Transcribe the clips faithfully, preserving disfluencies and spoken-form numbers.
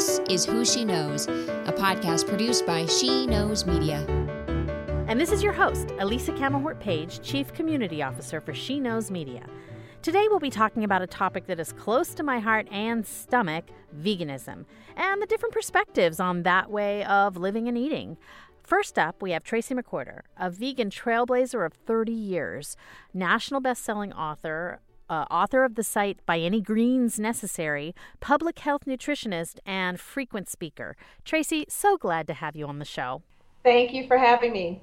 This is Who She Knows, a podcast produced by SheKnows Media. And this is your host, Elisa Camahort Page, Chief Community Officer for SheKnows Media. Today we'll be talking about a topic that is close to my heart and stomach, veganism, and the different perspectives on that way of living and eating. First up, we have Tracy McQuorter, a vegan trailblazer of thirty years, national best-selling author, uh, author of the site By Any Greens Necessary, public health nutritionist, and frequent speaker. Tracy, so glad to have you on the show. Thank you for having me.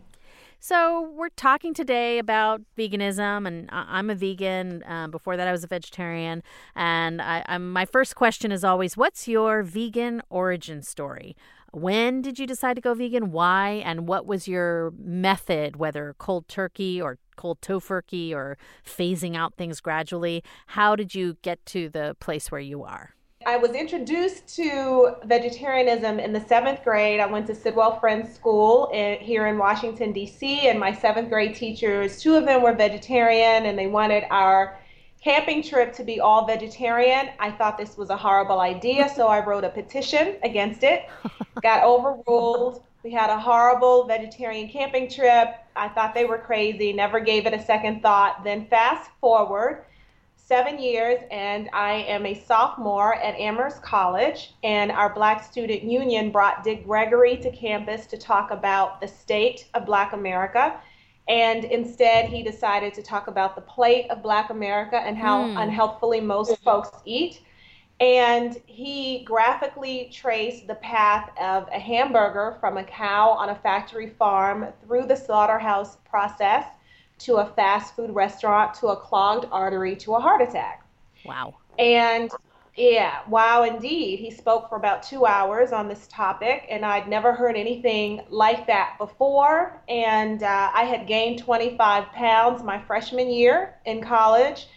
So we're talking today about veganism, and I'm a vegan. Um, before that, I was a vegetarian. And I, I'm, my first question is always, what's your vegan origin story? When did you decide to go vegan? Why? And what was your method, whether cold turkey or cold tofurkey or phasing out things gradually? How did you get to the place where you are? I was introduced to vegetarianism in the seventh grade. I went to Sidwell Friends School in, here in Washington, D C, and my seventh grade teachers, two of them were vegetarian, and they wanted our camping trip to be all vegetarian. I thought this was a horrible idea, so I wrote a petition against it, got overruled. We had a horrible vegetarian camping trip. I thought they were crazy, never gave it a second thought. Then fast forward seven years, and I am a sophomore at Amherst College, and our Black Student Union brought Dick Gregory to campus to talk about the state of Black America. And instead, he decided to talk about the plate of Black America and how mm. unhealthfully most folks eat. And he graphically traced the path of a hamburger from a cow on a factory farm through the slaughterhouse process to a fast food restaurant to a clogged artery to a heart attack. Wow. And yeah, wow, indeed. He spoke for about two hours on this topic, and I'd never heard anything like that before. And uh, I had gained twenty-five pounds my freshman year in college.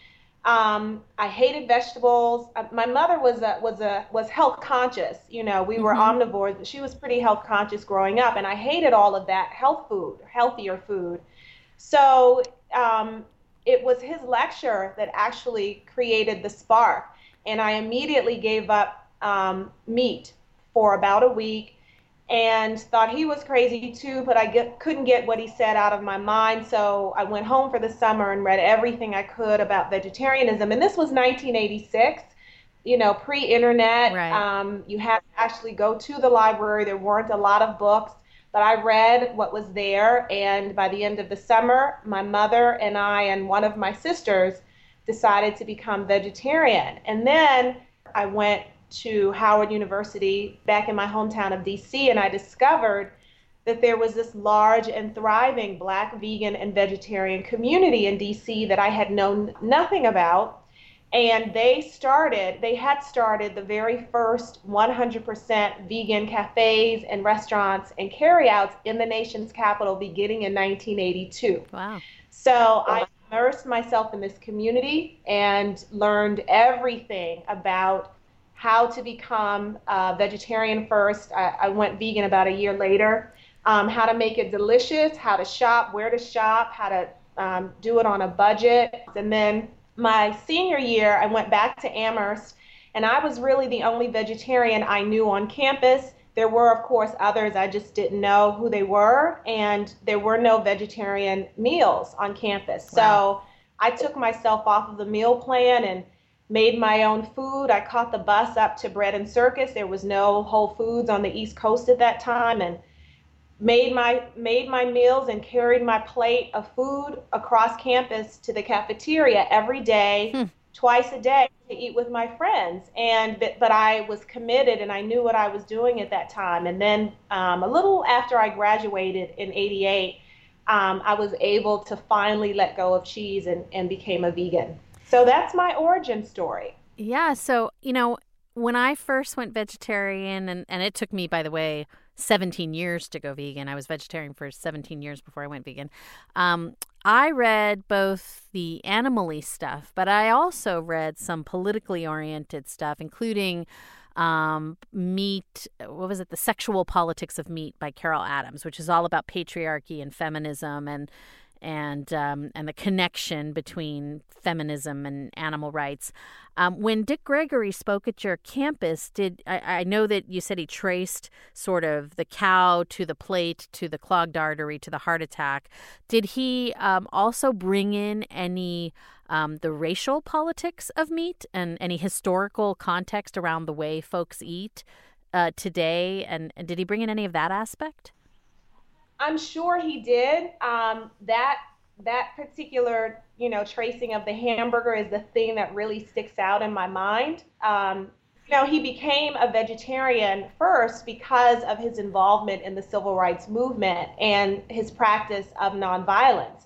Um, I hated vegetables. Uh, my mother was a, was a was health conscious. You know, we were mm-hmm. omnivores, but she was pretty health conscious growing up, and I hated all of that health food, healthier food. So um, it was his lecture that actually created the spark. And I immediately gave up um, meat for about a week and thought he was crazy too, but I get, couldn't get what he said out of my mind. So I went home for the summer and read everything I could about vegetarianism. And this was nineteen eighty-six, you know, pre-internet. Right. Um, you had to actually go to the library. There weren't a lot of books, but I read what was there. And by the end of the summer, my mother and I and one of my sisters decided to become vegetarian. And then I went to Howard University back in my hometown of D C, and I discovered that there was this large and thriving Black vegan and vegetarian community in D C that I had known nothing about. And they started, they had started the very first one hundred percent vegan cafes and restaurants and carryouts in the nation's capital beginning in nineteen eighty-two. Wow. So wow. I immersed myself in this community and learned everything about how to become uh, vegetarian first. I, I went vegan about a year later. Um, how to make it delicious, how to shop, where to shop, how to um, do it on a budget. And then my senior year, I went back to Amherst, and I was really the only vegetarian I knew on campus. There were, of course, others. I just didn't know who they were, and there were no vegetarian meals on campus. Wow. So I took myself off of the meal plan and made my own food. I caught the bus up to Bread and Circus. There was no Whole Foods on the East Coast at that time, and made my made my meals and carried my plate of food across campus to the cafeteria every day. Hmm. Twice a day to eat with my friends, and but, but I was committed and I knew what I was doing at that time. And then um, a little after I graduated in eighty-eight, um, I was able to finally let go of cheese and, and became a vegan. So that's my origin story. Yeah, so, you know, when I first went vegetarian, and, and it took me, by the way, seventeen years to go vegan. I was vegetarian for seventeen years before I went vegan. Um, I read both the animal-y stuff, but I also read some politically oriented stuff, including um, Meat, what was it? The Sexual Politics of Meat by Carol Adams, which is all about patriarchy and feminism and and um, and the connection between feminism and animal rights. Um, when Dick Gregory spoke at your campus, did I, I know that you said he traced sort of the cow to the plate, to the clogged artery, to the heart attack. Did he um, also bring in any um, the racial politics of meat and any historical context around the way folks eat uh, today? And, and did he bring in any of that aspect? I'm sure he did. Um, that that particular, you know, tracing of the hamburger is the thing that really sticks out in my mind. Um, you know, he became a vegetarian first because of his involvement in the civil rights movement and his practice of nonviolence,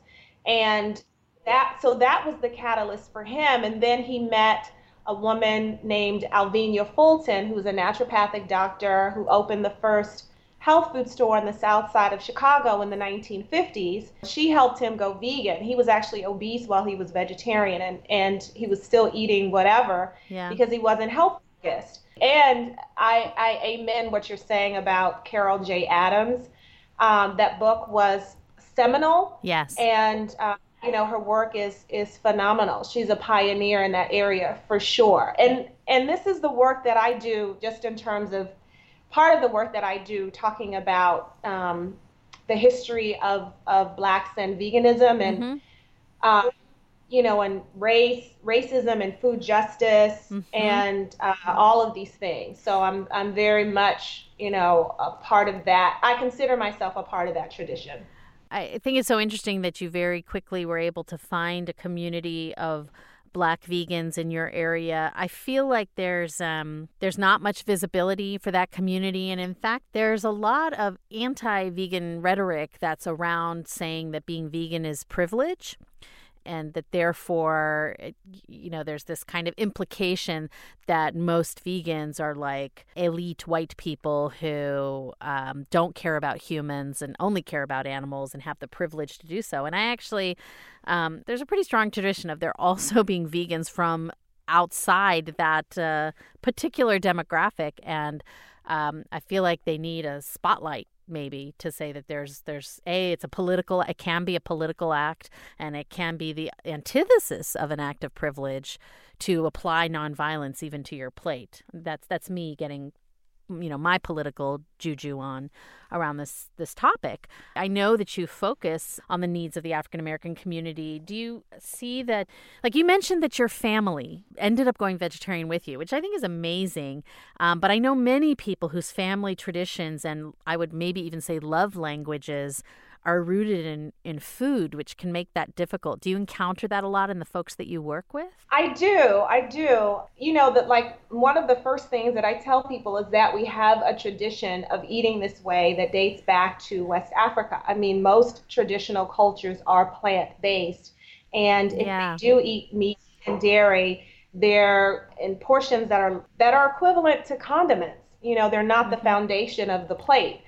and that so that was the catalyst for him. And then he met a woman named Alvinia Fulton, who was a naturopathic doctor who opened the first health food store on the south side of Chicago in the nineteen fifties. She helped him go vegan. He was actually obese while he was vegetarian, and, and he was still eating whatever yeah. because he wasn't health focused. And I, I amen what you're saying about Carol J. Adams. Um, that book was seminal. Yes. And, uh, you know, her work is is phenomenal. She's a pioneer in that area for sure. And And this is the work that I do just in terms of part of the work that I do talking about um, the history of, of blacks and veganism and, mm-hmm. um, you know, and race, racism and food justice mm-hmm. and uh, all of these things. So I'm, I'm very much, you know, a part of that. I consider myself a part of that tradition. I think it's so interesting that you very quickly were able to find a community of Black vegans in your area. I feel like there's um, there's not much visibility for that community. And in fact, there's a lot of anti-vegan rhetoric that's around saying that being vegan is privilege and that therefore, you know, there's this kind of implication that most vegans are like elite white people who um, don't care about humans and only care about animals and have the privilege to do so. And I actually, um, there's a pretty strong tradition of there also being vegans from outside that uh, particular demographic. And um, I feel like they need a spotlight maybe to say that there's there's a it's a political it can be a political act, and it can be the antithesis of an act of privilege to apply nonviolence even to your plate. That's that's me getting, you know, my political juju on around this this topic. I know that you focus on the needs of the African American community. Do you see that, like you mentioned that your family ended up going vegetarian with you, which I think is amazing. Um, but I know many people whose family traditions and I would maybe even say love languages are rooted in, in food, which can make that difficult. Do you encounter that a lot in the folks that you work with? I do, I do. You know, that like one of the first things that I tell people is that we have a tradition of eating this way that dates back to West Africa. I mean, most traditional cultures are plant-based. And if yeah. they do eat meat and dairy, they're in portions that are that are equivalent to condiments. You know, they're not the foundation of the plate.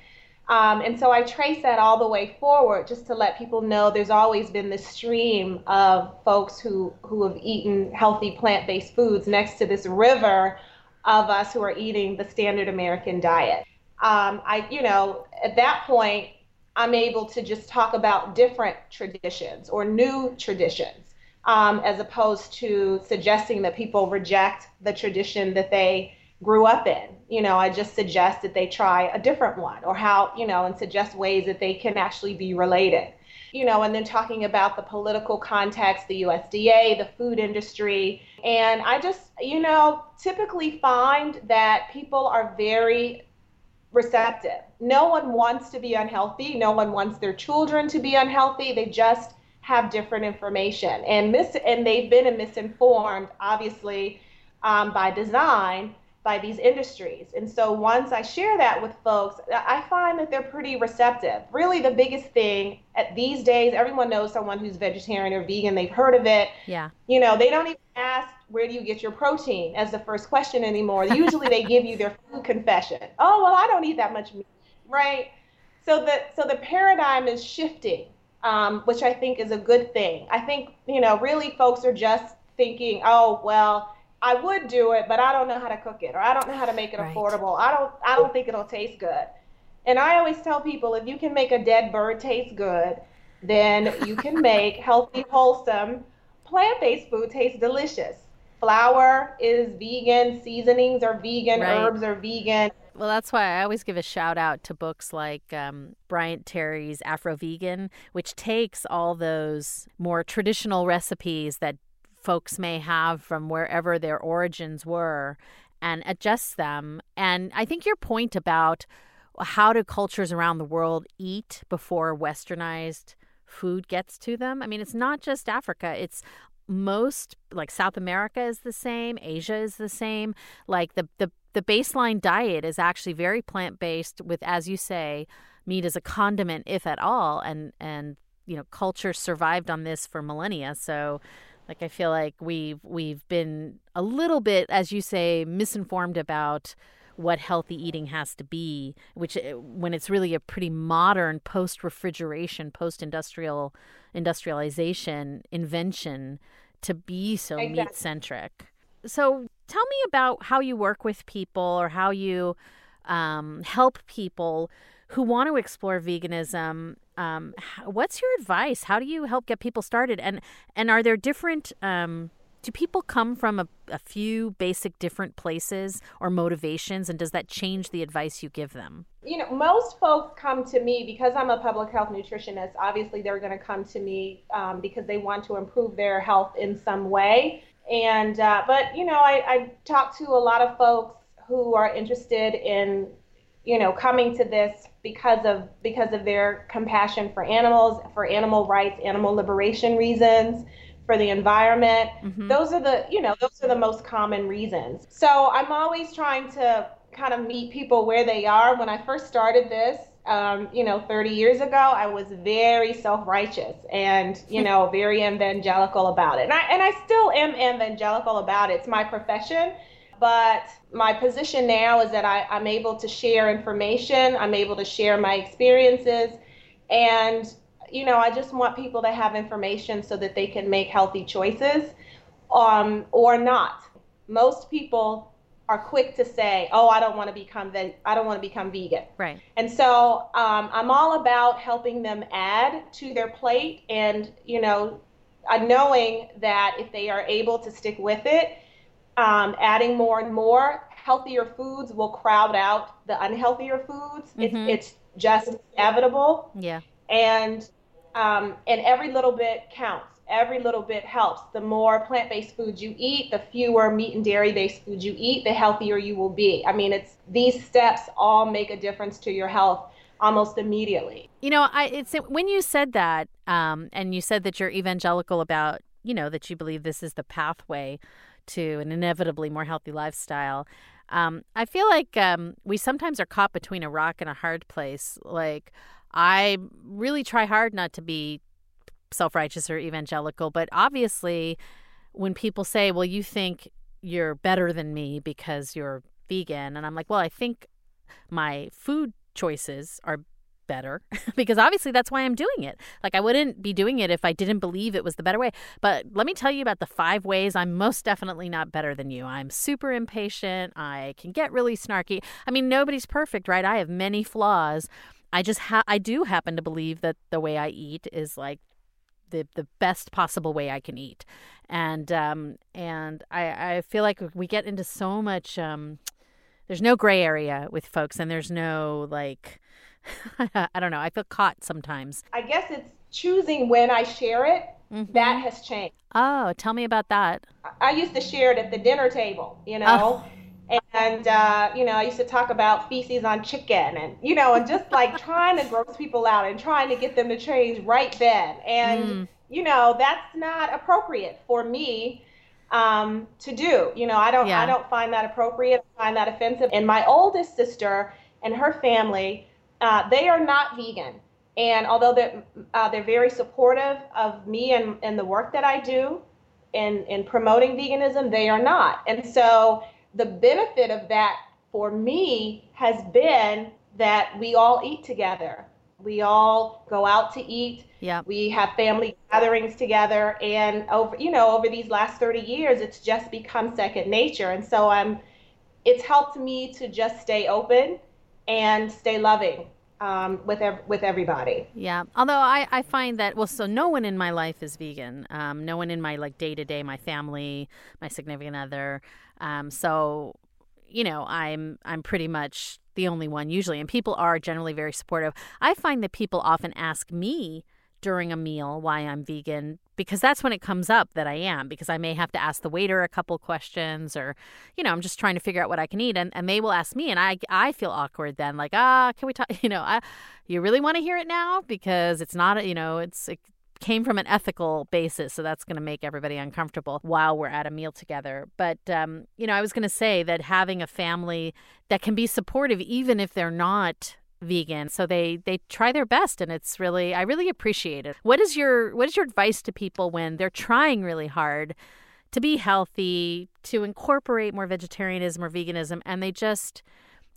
Um, and so I trace that all the way forward just to let people know there's always been this stream of folks who, who have eaten healthy plant-based foods next to this river of us who are eating the standard American diet. Um, I, you know, at that point, I'm able to just talk about different traditions or new traditions um, as opposed to suggesting that people reject the tradition that they grew up in. You know, I just suggest that they try a different one or how, you know, and suggest ways that they can actually be related. You know, and then talking about the political context, the U S D A, the food industry. And I just, you know, typically find that people are very receptive. No one wants to be unhealthy. No one wants their children to be unhealthy. They just have different information. And mis- and they've been misinformed, obviously, um, by design, by these industries. And so once I share that with folks, I find that they're pretty receptive. Really the biggest thing at these days, everyone knows someone who's vegetarian or vegan, they've heard of it. Yeah. You know, they don't even ask, where do you get your protein as the first question anymore. Usually they give you their food confession. Oh, well, I don't eat that much meat, right? So the, so the paradigm is shifting, um, which I think is a good thing. I think, you know, really folks are just thinking, oh, well, I would do it, but I don't know how to cook it, or I don't know how to make it right. affordable. I don't I don't think it'll taste good. And I always tell people, if you can make a dead bird taste good, then you can make healthy, wholesome, plant-based food taste delicious. Flour is vegan, seasonings are vegan, right. Herbs are vegan. Well, that's why I always give a shout out to books like um, Bryant Terry's Afro-Vegan, which takes all those more traditional recipes that folks may have from wherever their origins were and adjusts them. And I think your point about how do cultures around the world eat before westernized food gets to them? I mean, it's not just Africa. It's most, like South America is the same. Asia is the same. Like the the The baseline diet is actually very plant-based with, as you say, meat as a condiment, if at all. And, and you know, culture survived on this for millennia. So, like, I feel like we've, we've been a little bit, as you say, misinformed about what healthy eating has to be, which when it's really a pretty modern post-refrigeration, post-industrial industrialization invention to be so exactly. meat-centric. So tell me about how you work with people or how you um, help people who want to explore veganism. Um, what's your advice? How do you help get people started? And and are there different, um, do people come from a, a few basic different places or motivations? And does that change the advice you give them? You know, most folks come to me because I'm a public health nutritionist. Obviously, they're going to come to me um, because they want to improve their health in some way. And, uh, but, you know, I, I talk to a lot of folks who are interested in, you know, coming to this because of, because of their compassion for animals, for animal rights, animal liberation reasons, for the environment. Mm-hmm. Those are the, you know, those are the most common reasons. So I'm always trying to kind of meet people where they are. When I first started this, um, you know, thirty years ago, I was very self-righteous and, you know, very evangelical about it. And I, and I still am evangelical about it. It's my profession, but my position now is that I, I'm able to share information. I'm able to share my experiences. And, you know, I just want people to have information so that they can make healthy choices, um, or not. Most people are quick to say, oh, I don't want to become ve- I don't want to become vegan. Right. And so um, I'm all about helping them add to their plate, and you know, uh, knowing that if they are able to stick with it, um, adding more and more, healthier foods will crowd out the unhealthier foods. Mm-hmm. It, it's just inevitable. Yeah. And um, and every little bit counts. Every little bit helps. The more plant-based foods you eat, the fewer meat and dairy-based foods you eat, the healthier you will be. I mean, it's these steps all make a difference to your health almost immediately. You know, I it's when you said that, um, and you said that you're evangelical about, you know, that you believe this is the pathway to an inevitably more healthy lifestyle. Um, I feel like um, we sometimes are caught between a rock and a hard place. Like, I really try hard not to be self-righteous or evangelical, but obviously when people say, well, you think you're better than me because you're vegan, and I'm like, well, I think my food choices are better because obviously that's why I'm doing it. Like, I wouldn't be doing it if I didn't believe it was the better way. But let me tell you about the five ways I'm most definitely not better than you. I'm super impatient. I can get really snarky. I mean, nobody's perfect, right? I have many flaws. I just ha- I do happen to believe that the way I eat is like the the best possible way I can eat. And um, and I, I feel like we get into so much, um, there's no gray area with folks, and there's no, like, I don't know, I feel caught sometimes. I guess it's choosing when I share it. Mm-hmm. That has changed. Oh, tell me about that. I used to share it at the dinner table, you know. Oh. And, uh, you know, I used to talk about feces on chicken and, you know, and just like trying to gross people out and trying to get them to change right then. And, mm. you know, that's not appropriate for me um, to do. You know, I don't yeah. I don't find that appropriate. I find that offensive. And my oldest sister and her family, uh, they are not vegan. And although they're, uh, they're very supportive of me and, and the work that I do in, in promoting veganism, they are not. And so the benefit of that for me has been that we all eat together. We all go out to eat. Yeah. We have family gatherings together. And over, you know, over these last thirty years, it's just become second nature. And so I'm, it's helped me to just stay open and stay loving um, with ev- with everybody. Yeah. Although I, I find that, well, so no one in my life is vegan. Um, no one in my like day to day, my family, my significant other. Um, so, you know, I'm I'm pretty much the only one usually. And people are generally very supportive. I find that people often ask me during a meal why I'm vegan, because that's when it comes up that I am, because I may have to ask the waiter a couple questions, or, you know, I'm just trying to figure out what I can eat. And, and they will ask me, and I I feel awkward then, like, ah, can we talk, you know, I, you really want to hear it now? Because it's not, a, you know, it's it came from an ethical basis. So that's going to make everybody uncomfortable while we're at a meal together. But, um, you know, I was going to say that having a family that can be supportive, even if they're not vegan, so they they try their best, and it's really, I really appreciate it. What is your what is your advice to people when they're trying really hard to be healthy, to incorporate more vegetarianism or veganism, and they just,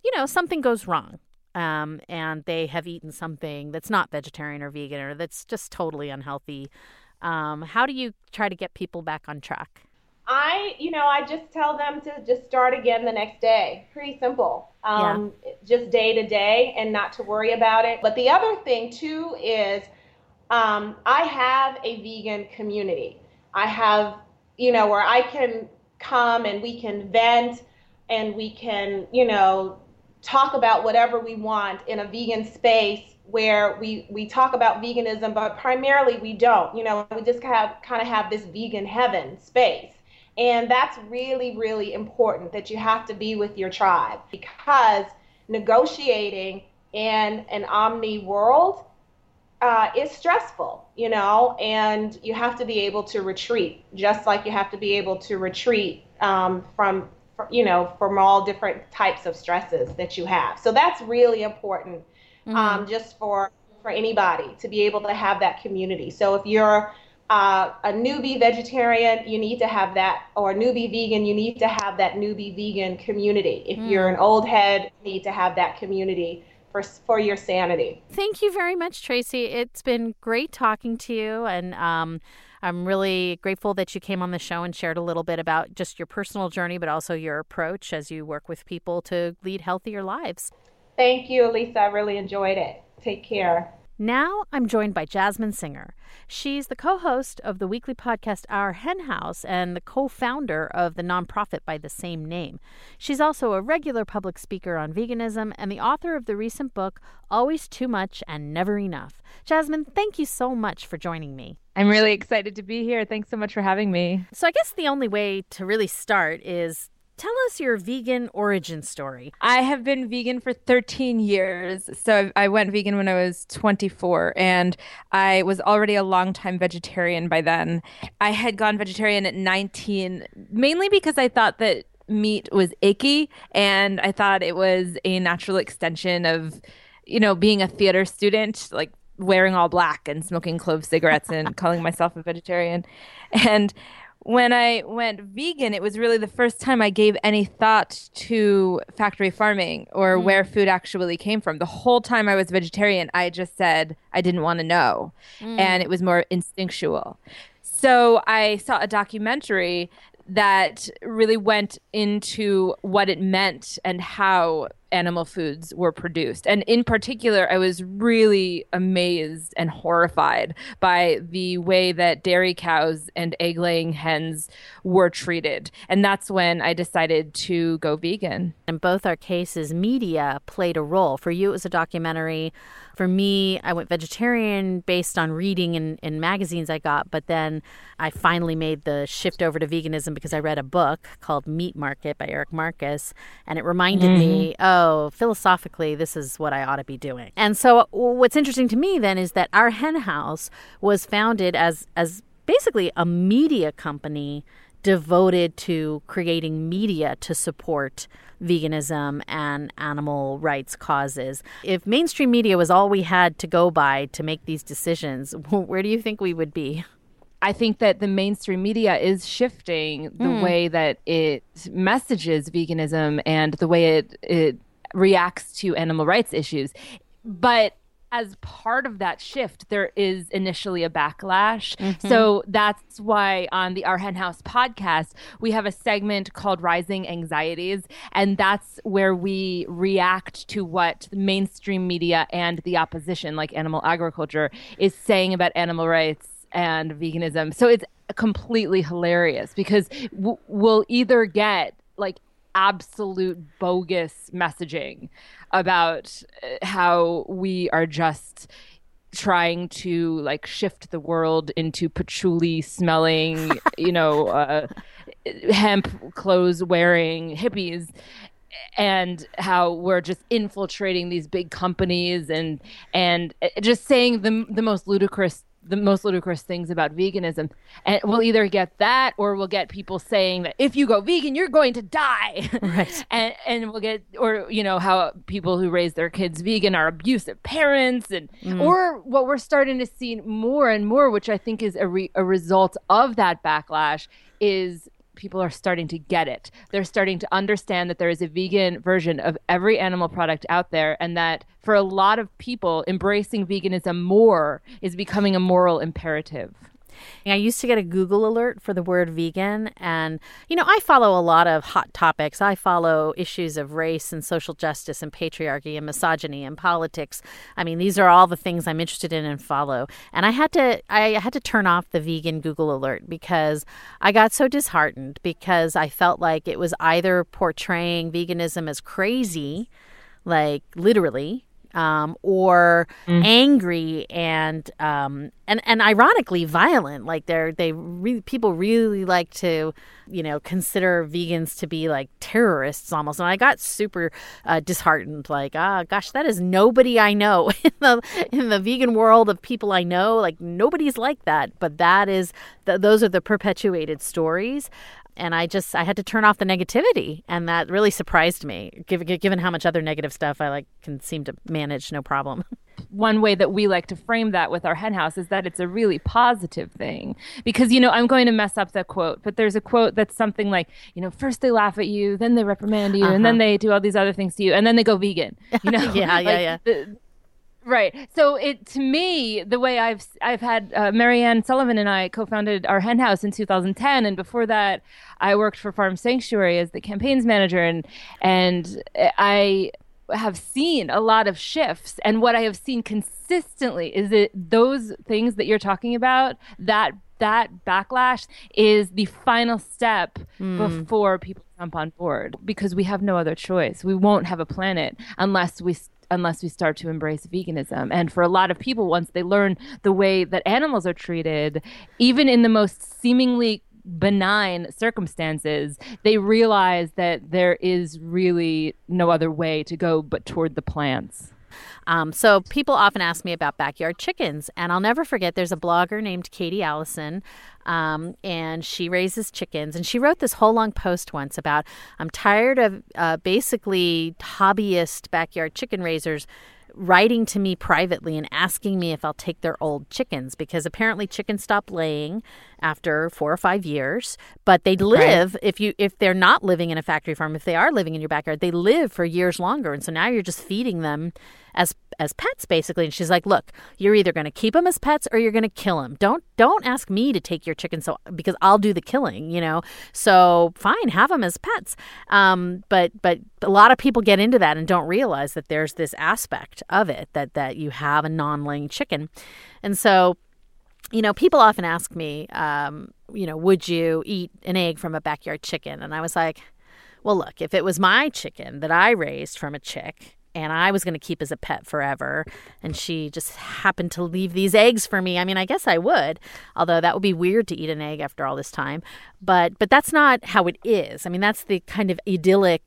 you know, something goes wrong, um, and they have eaten something that's not vegetarian or vegan, or that's just totally unhealthy? Um, how do you try to get people back on track? I, you know, I just tell them to just start again the next day. Pretty simple. Um, yeah. Just day to day, and not to worry about it. But the other thing too is, um, I have a vegan community. I have, you know, where I can come and we can vent and we can, you know, talk about whatever we want in a vegan space, where we, we talk about veganism, but primarily we don't, you know, we just have kind of have this vegan heaven space. And that's really, really important, that you have to be with your tribe, because negotiating in an omni world uh, is stressful, you know, and you have to be able to retreat, just like you have to be able to retreat um, from, you know, from all different types of stresses that you have. So that's really important, mm-hmm. um, just for, for anybody to be able to have that community. So if you're Uh, a newbie vegetarian, you need to have that, or a newbie vegan, you need to have that newbie vegan community. If mm. you're an old head, you need to have that community for for your sanity. Thank you very much, Tracy. It's been great talking to you, and um, I'm really grateful that you came on the show and shared a little bit about just your personal journey, but also your approach as you work with people to lead healthier lives. Thank you, Elisa. I really enjoyed it. Take care. Now I'm joined by Jasmine Singer. She's the co-host of the weekly podcast Our Hen House and the co-founder of the nonprofit by the same name. She's also a regular public speaker on veganism and the author of the recent book Always Too Much and Never Enough. Jasmine, thank you so much for joining me. I'm really excited to be here. Thanks so much for having me. So I guess the only way to really start is, tell us your vegan origin story. I have been vegan for thirteen years. So I went vegan when I was twenty-four, and I was already a longtime vegetarian by then. I had gone vegetarian at nineteen, mainly because I thought that meat was icky, and I thought it was a natural extension of, you know, being a theater student, like wearing all black and smoking clove cigarettes and calling myself a vegetarian. And when I went vegan, it was really the first time I gave any thought to factory farming or mm. where food actually came from. The whole time I was vegetarian, I just said I didn't want to know. Mm. And it was more instinctual. So I saw a documentary that really went into what it meant and how animal foods were produced. And in particular, I was really amazed and horrified by the way that dairy cows and egg-laying hens were treated. And that's when I decided to go vegan. In both our cases, media played a role. For you, it was a documentary. For me, I went vegetarian based on reading and, and magazines I got. But then I finally made the shift over to veganism because I read a book called Meat Market by Eric Marcus. And it reminded mm-hmm. me, oh, Oh, philosophically, this is what I ought to be doing. And so what's interesting to me then is that Our Hen House was founded as as basically a media company devoted to creating media to support veganism and animal rights causes. If mainstream media was all we had to go by to make these decisions, where do you think we would be? I think that the mainstream media is shifting the mm. way that it messages veganism and the way it, it reacts to animal rights issues. But as part of that shift, there is initially a backlash. Mm-hmm. So that's why on the Our Hen House podcast, we have a segment called Rising Anxieties. And that's where we react to what mainstream media and the opposition, like animal agriculture, is saying about animal rights and veganism. So it's completely hilarious because w- we'll either get like absolute bogus messaging about how we are just trying to like shift the world into patchouli smelling, you know, uh, hemp clothes wearing hippies, and how we're just infiltrating these big companies and and just saying the the most ludicrous the most ludicrous things about veganism. And we'll either get that, or we'll get people saying that if you go vegan, you're going to die. Right. and and we'll get, or, you know, how people who raise their kids vegan are abusive parents, and mm. or what we're starting to see more and more, which I think is a, re- a result of that backlash, is people are starting to get it. They're starting to understand that there is a vegan version of every animal product out there, and that for a lot of people, embracing veganism more is becoming a moral imperative. I used to get a Google alert for the word vegan. And, you know, I follow a lot of hot topics. I follow issues of race and social justice and patriarchy and misogyny and politics. I mean, these are all the things I'm interested in and follow. And I had to I had to turn off the vegan Google alert because I got so disheartened, because I felt like it was either portraying veganism as crazy, like literally, Um, or mm. angry and um, and and ironically violent. Like they're they re- people really like to, you know, consider vegans to be like terrorists almost. And I got super uh, disheartened. Like, ah, oh, gosh, that is nobody I know in the in the vegan world of people I know. Like nobody's like that. But that is th- those are the perpetuated stories. And I just I had to turn off the negativity, and that really surprised me, given, given how much other negative stuff I like can seem to manage no problem. One way that we like to frame that with Our Hen House is that it's a really positive thing, because, you know, I'm going to mess up that quote, but there's a quote that's something like, you know, first they laugh at you, then they reprimand you, uh-huh. and then they do all these other things to you, and then they go vegan. You know, yeah, like, yeah, yeah, yeah. Right. So it to me, the way I've I've had uh, Marianne Sullivan and I co-founded Our Hen House in two thousand ten. And before that, I worked for Farm Sanctuary as the campaigns manager. And and I have seen a lot of shifts. And what I have seen consistently is that those things that you're talking about, that that backlash is the final step mm. before people jump on board, because we have no other choice. We won't have a planet unless we st- unless we start to embrace veganism. And for a lot of people, once they learn the way that animals are treated, even in the most seemingly benign circumstances, they realize that there is really no other way to go but toward the plants. Um, so people often ask me about backyard chickens, and I'll never forget, there's a blogger named Katie Allison, um, and she raises chickens, and she wrote this whole long post once about, I'm tired of uh, basically hobbyist backyard chicken raisers writing to me privately and asking me if I'll take their old chickens, because apparently chickens stop laying after four or five years, but they live right. if you if they're not living in a factory farm, if they are living in your backyard, they live for years longer. And so now you're just feeding them as as pets, basically. And she's like, look, you're either going to keep them as pets or you're going to kill them. Don't don't ask me to take your chicken, so because I'll do the killing, you know. So fine, have them as pets. Um, but but a lot of people get into that and don't realize that there's this aspect of it, that that you have a non-laying chicken. And so, you know, people often ask me, um, you know, would you eat an egg from a backyard chicken? And I was like, well, look, if it was my chicken that I raised from a chick and I was going to keep as a pet forever, and she just happened to leave these eggs for me, I mean, I guess I would, although that would be weird to eat an egg after all this time. But but that's not how it is. I mean, that's the kind of idyllic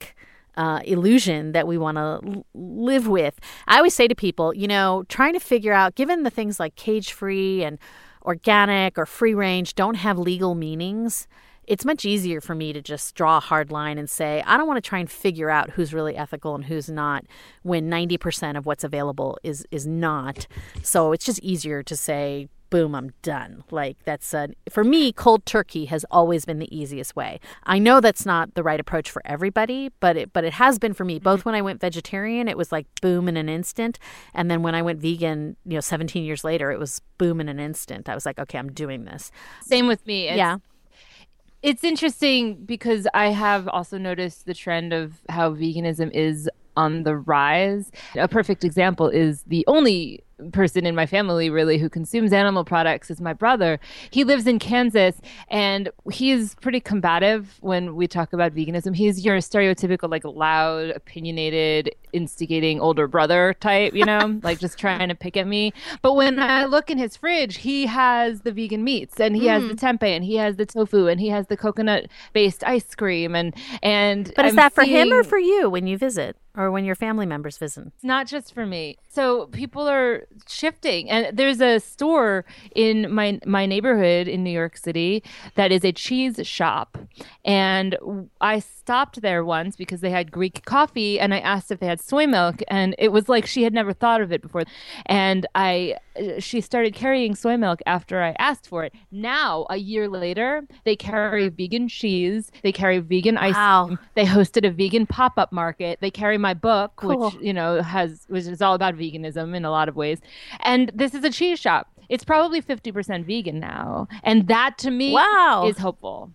Uh, illusion that we want to l- live with. I always say to people, you know, trying to figure out, given the things like cage-free and organic or free-range don't have legal meanings, it's much easier for me to just draw a hard line and say, I don't want to try and figure out who's really ethical and who's not, when ninety percent of what's available is is not. So it's just easier to say, boom, I'm done. Like that's a, for me, cold turkey has always been the easiest way. I know that's not the right approach for everybody, but it, but it has been for me. Both when I went vegetarian, it was like boom in an instant. And then when I went vegan, you know, seventeen years later, it was boom in an instant. I was like, okay, I'm doing this. Same with me. It's, yeah. It's interesting because I have also noticed the trend of how veganism is on the rise. A perfect example is the only person in my family really who consumes animal products is my brother. He lives in Kansas and he is pretty combative when we talk about veganism. He's your stereotypical, like, loud, opinionated, instigating older brother type, you know, like just trying to pick at me. But when I look in his fridge, he has the vegan meats and he mm. has the tempeh and he has the tofu and he has the coconut based ice cream. And, and but is I'm that for seeing... him or for you when you visit? Or when your family members visit? It's not just for me. So people are shifting. And there's a store in my my neighborhood in New York City that is a cheese shop. And I stopped there once because they had Greek coffee. And I asked if they had soy milk. And it was like she had never thought of it before. And I she started carrying soy milk after I asked for it. Now, a year later, they carry vegan cheese. They carry vegan ice wow. cream. They hosted a vegan pop-up market. They carry my book, cool. which, you know, has which is all about veganism in a lot of ways. And this is a cheese shop. It's probably fifty percent vegan now. And that, to me, wow. is hopeful.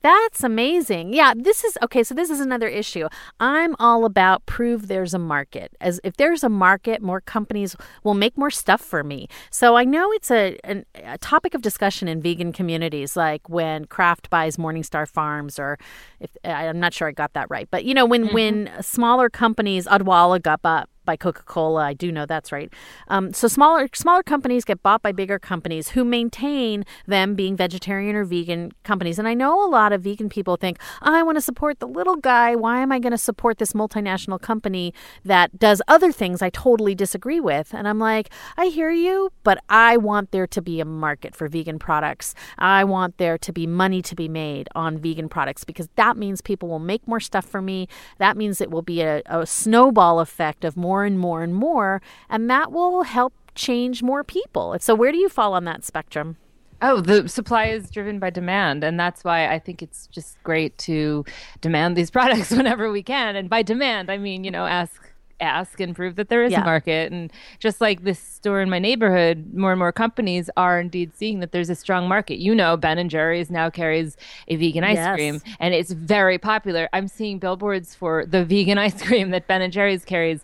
That's amazing. Yeah, this is okay. So this is another issue. I'm all about prove there's a market. As if there's a market, more companies will make more stuff for me. So I know it's a, an, a topic of discussion in vegan communities, like when Kraft buys Morningstar Farms, or if I'm not sure I got that right, but you know, when mm-hmm. when smaller companies, Odwalla got bought by Coca-Cola. I do know that's right. Um, so smaller smaller companies get bought by bigger companies who maintain them being vegetarian or vegan companies. And I know a lot of vegan people think, oh, I want to support the little guy. Why am I going to support this multinational company that does other things I totally disagree with? And I'm like, I hear you, but I want there to be a market for vegan products. I want there to be money to be made on vegan products because that means people will make more stuff for me. That means it will be a, a snowball effect of more More and more and more, and that will help change more people. So where do you fall on that spectrum? Oh, the supply is driven by demand. And that's why I think it's just great to demand these products whenever we can. And by demand, I mean, you know, ask ask and prove that there is yeah. a market. And just like this store in my neighborhood, more and more companies are indeed seeing that there's a strong market. You know, Ben and Jerry's now carries a vegan ice yes. cream and it's very popular. I'm seeing billboards for the vegan ice cream that Ben and Jerry's carries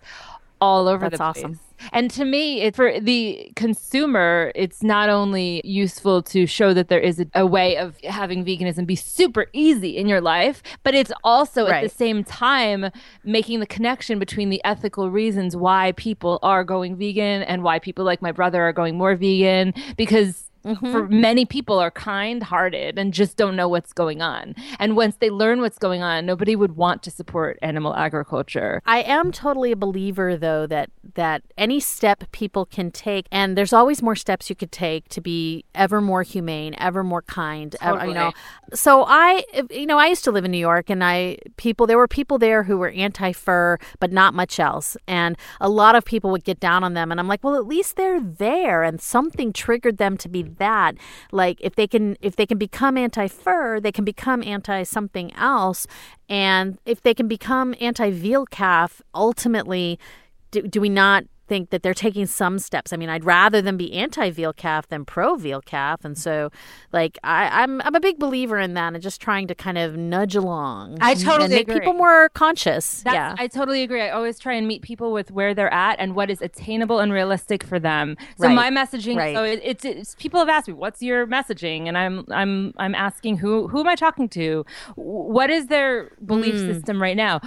all over That's the place. Awesome. And to me, it, for the consumer, it's not only useful to show that there is a, a way of having veganism be super easy in your life, but it's also right. at the same time making the connection between the ethical reasons why people are going vegan and why people like my brother are going more vegan, because mm-hmm. for many people are kind-hearted and just don't know what's going on. And once they learn what's going on, nobody would want to support animal agriculture. I am totally a believer, though, that that any step people can take, and there's always more steps you could take to be ever more humane, ever more kind. Totally. Ever, you know, so I, you know, I used to live in New York, and I people there were people there who were anti-fur, but not much else. And a lot of people would get down on them, and I'm like, well, at least they're there, and something triggered them to be that. Like if they can if they can become anti-fur, they can become anti-something else. And if they can become anti-veal calf, ultimately, do, do we not think that they're taking some steps? I mean, I'd rather them be anti-veal calf than pro-veal calf. And so, like, I, I'm I'm a big believer in that and just trying to kind of nudge along. I totally and make agree. People more conscious. That's, yeah, I totally agree. I always try and meet people with where they're at and what is attainable and realistic for them. So right. my messaging. Right. So it, it's it's people have asked me, what's your messaging? And I'm I'm I'm asking who who am I talking to? What is their belief mm. system right now?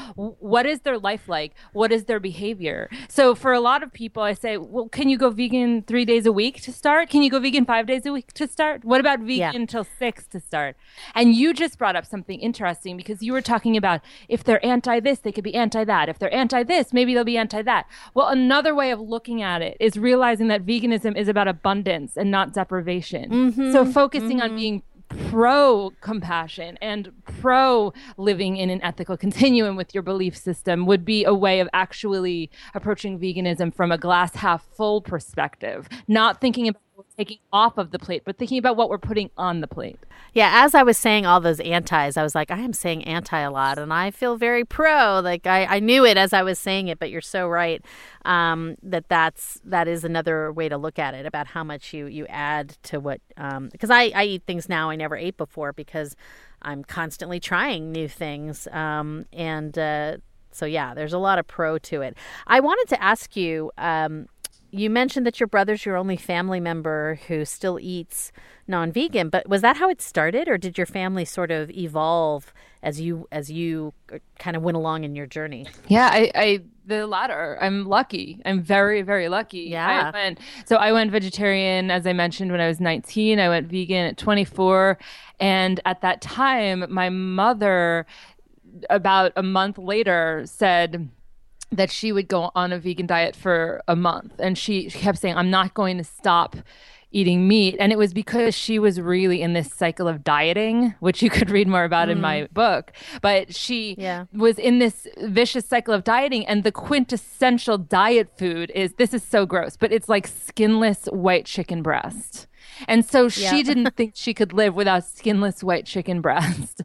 What is their life like? What is their behavior? So for a lot of people, I say, well, can you go vegan three days a week to start? Can you go vegan five days a week to start? What about vegan yeah. till six to start? And you just brought up something interesting because you were talking about if they're anti this, they could be anti that. If they're anti this, maybe they'll be anti that. Well, another way of looking at it is realizing that veganism is about abundance and not deprivation. Mm-hmm. So focusing mm-hmm. on being pro-compassion and pro-living in an ethical continuum with your belief system would be a way of actually approaching veganism from a glass half full perspective, not thinking about we're taking off of the plate, but thinking about what we're putting on the plate. Yeah, as I was saying all those antis, I was like, I am saying anti a lot, and I feel very pro. Like, I, I knew it as I was saying it, but you're so right um, that that's, that is another way to look at it, about how much you, you add to what, um, because I, I eat things now I never ate before because I'm constantly trying new things, um, and uh, so, yeah, there's a lot of pro to it. I wanted to ask you, um, you mentioned that your brother's your only family member who still eats non-vegan, but was that how it started, or did your family sort of evolve as you as you kind of went along in your journey? Yeah, I, I the latter. I'm lucky. I'm very, very lucky. Yeah. I went, so I went vegetarian, as I mentioned, when I was nineteen. I went vegan at twenty-four. And at that time, my mother, about a month later, said that she would go on a vegan diet for a month. And she, she kept saying, I'm not going to stop eating meat. And it was because she was really in this cycle of dieting, which you could read more about mm. in my book. But she yeah. was in this vicious cycle of dieting. And the quintessential diet food is, this is so gross, but it's like skinless white chicken breast. And so she yeah. didn't think she could live without skinless white chicken breast.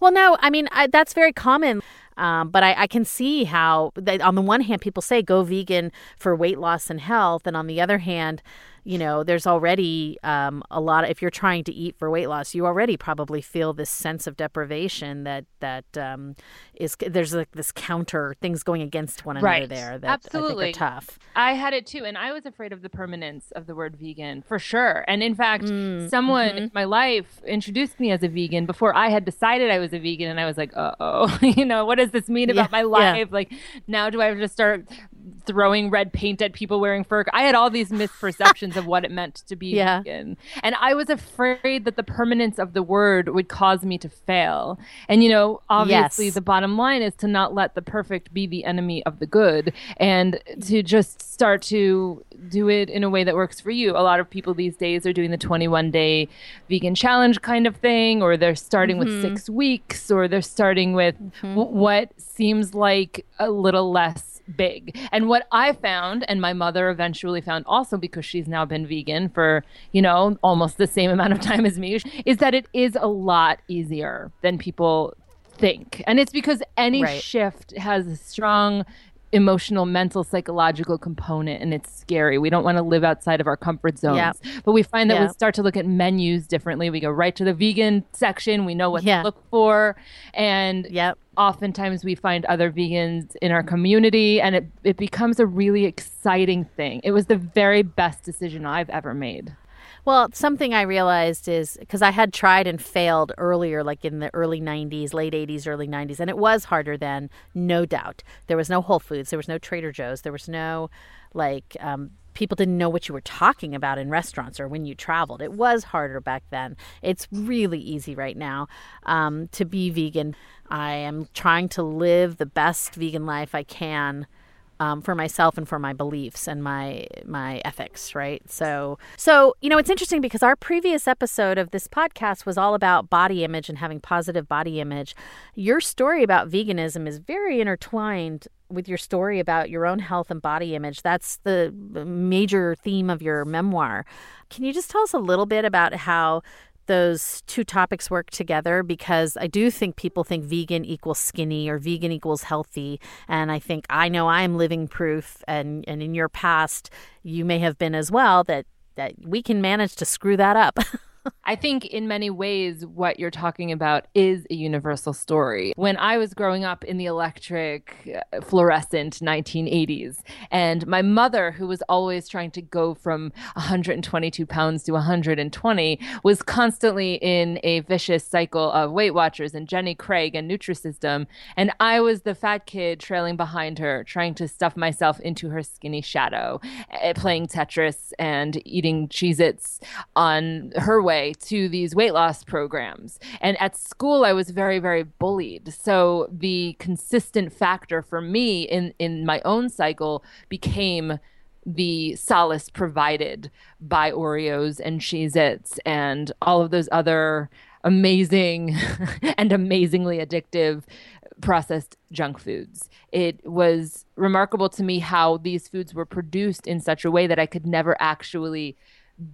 Well, no, I mean, I, that's very common. Um, but I, I can see how, they, on the one hand, people say go vegan for weight loss and health. And on the other hand, you know, there's already um, a lot of, if you're trying to eat for weight loss, you already probably feel this sense of deprivation that that um, is, there's like this counter, things going against one another right. there that absolutely. I think are tough. I had it too. And I was afraid of the permanence of the word vegan for sure. And in fact, mm, someone mm-hmm. in my life introduced me as a vegan before I had decided I was a vegan. And I was like, uh-oh, you know, what does this mean yeah, about my life? Yeah. Like, now do I have to start throwing red paint at people wearing fur? I had all these misperceptions of what it meant to be yeah. vegan. And I was afraid that the permanence of the word would cause me to fail. And, you know, obviously yes. the bottom line is to not let the perfect be the enemy of the good, and to just start to do it in a way that works for you. A lot of people these days are doing the twenty-one day vegan challenge kind of thing, or they're starting mm-hmm. with six weeks, or they're starting with mm-hmm. w- what seems like a little less big. And what I found, and my mother eventually found also, because she's now been vegan for, you know, almost the same amount of time as me, is that it is a lot easier than people think. And it's because any right. shift has a strong emotional, mental, psychological component, and it's scary. We don't want to live outside of our comfort zones. Yep. But we find that yep. we start to look at menus differently. We go right to the vegan section. We know what yeah. to look for. And yep. oftentimes we find other vegans in our community, and it, it becomes a really exciting thing. It was the very best decision I've ever made. Well, something I realized is, because I had tried and failed earlier, like in the early nineties, late eighties, early nineties, and it was harder then, no doubt. There was no Whole Foods. There was no Trader Joe's. There was no, like, um, people didn't know what you were talking about in restaurants or when you traveled. It was harder back then. It's really easy right now um, to be vegan. I am trying to live the best vegan life I can. Um, for myself and for my beliefs and my my ethics, right? So, so you know, it's interesting because our previous episode of this podcast was all about body image and having positive body image. Your story about veganism is very intertwined with your story about your own health and body image. That's the major theme of your memoir. Can you just tell us a little bit about how those two topics work together? Because I do think people think vegan equals skinny or vegan equals healthy. And I think, I know I'm living proof, and, and in your past, you may have been as well, that, that we can manage to screw that up. I think in many ways, what you're talking about is a universal story. When I was growing up in the electric uh, fluorescent nineteen eighties, and my mother, who was always trying to go from one hundred twenty-two pounds to one hundred twenty, was constantly in a vicious cycle of Weight Watchers and Jenny Craig and Nutrisystem. And I was the fat kid trailing behind her, trying to stuff myself into her skinny shadow, uh, playing Tetris and eating Cheez-Its on her way to these weight loss programs. And at school, I was very, very bullied. So the consistent factor for me in, in my own cycle became the solace provided by Oreos and Cheez-Its and all of those other amazing and amazingly addictive processed junk foods. It was remarkable to me how these foods were produced in such a way that I could never actually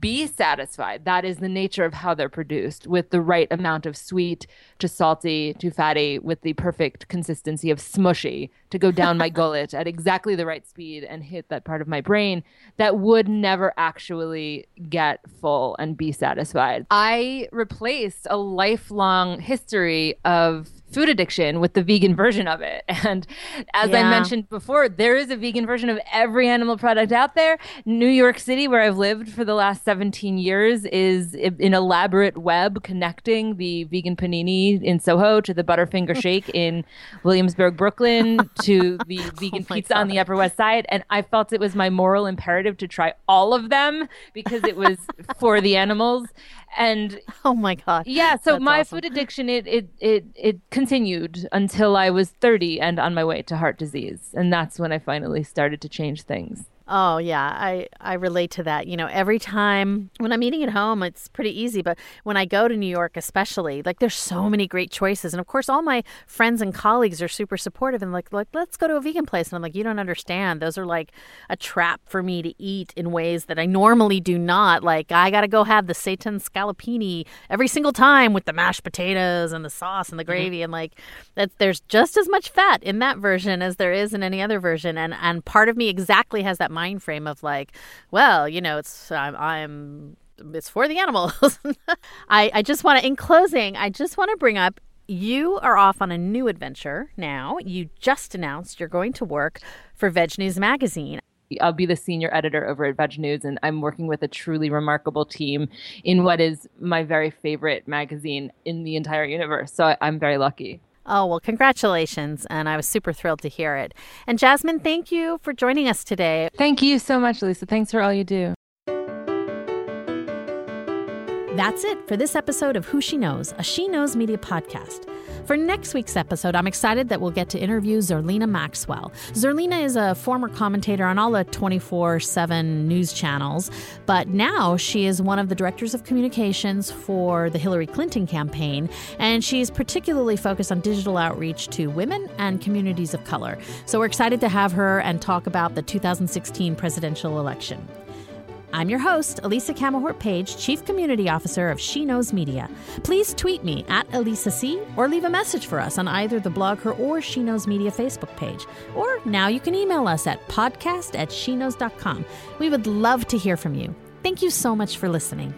be satisfied. That is the nature of how they're produced, with the right amount of sweet to salty to fatty, with the perfect consistency of smushy to go down my gullet at exactly the right speed and hit that part of my brain that would never actually get full and be satisfied. I replaced a lifelong history of food addiction with the vegan version of it. And as yeah. I mentioned before, there is a vegan version of every animal product out there. New York City, where I've lived for the last seventeen years, is an elaborate web connecting the vegan panini in Soho to the Butterfinger shake in Williamsburg, Brooklyn, to the vegan oh pizza God. on the Upper West Side. And I felt it was my moral imperative to try all of them because it was for the animals. And oh my God. Yeah. So That's my awesome. food addiction, it, it, it, it continued until I was thirty and on my way to heart disease. And that's when I finally started to change things. Oh, yeah. I, I relate to that. You know, every time when I'm eating at home, it's pretty easy. But when I go to New York, especially, like, there's so many great choices. And of course, all my friends and colleagues are super supportive and like, like, let's go to a vegan place. And I'm like, you don't understand. Those are like a trap for me to eat in ways that I normally do not. Like, I got to go have the seitan scallopini every single time with the mashed potatoes and the sauce and the gravy. Mm-hmm. And like, that, there's just as much fat in that version as there is in any other version. And, and part of me exactly has that mind frame of like, well, you know, it's I'm, I'm it's for the animals. I, I just want to, in closing, I just want to bring up, you are off on a new adventure now. You just announced you're going to work for Veg News magazine. I'll be the senior editor over at Veg News, and I'm working with a truly remarkable team in what is my very favorite magazine in the entire universe. So I, I'm very lucky. Oh, well, congratulations. And I was super thrilled to hear it. And Jasmine, thank you for joining us today. Thank you so much, Lisa. Thanks for all you do. That's it for this episode of Who She Knows, a She Knows Media podcast. For next week's episode, I'm excited that we'll get to interview Zerlina Maxwell. Zerlina is a former commentator on all the twenty-four seven news channels, but now she is one of the directors of communications for the Hillary Clinton campaign, and she's particularly focused on digital outreach to women and communities of color. So we're excited to have her and talk about the two thousand sixteen presidential election. I'm your host, Elisa Camahort Page, Chief Community Officer of She Knows Media. Please tweet me at Elisa C or leave a message for us on either the Blogger or She Knows Media Facebook page. Or now you can email us at podcast at she knows dot com. We would love to hear from you. Thank you so much for listening.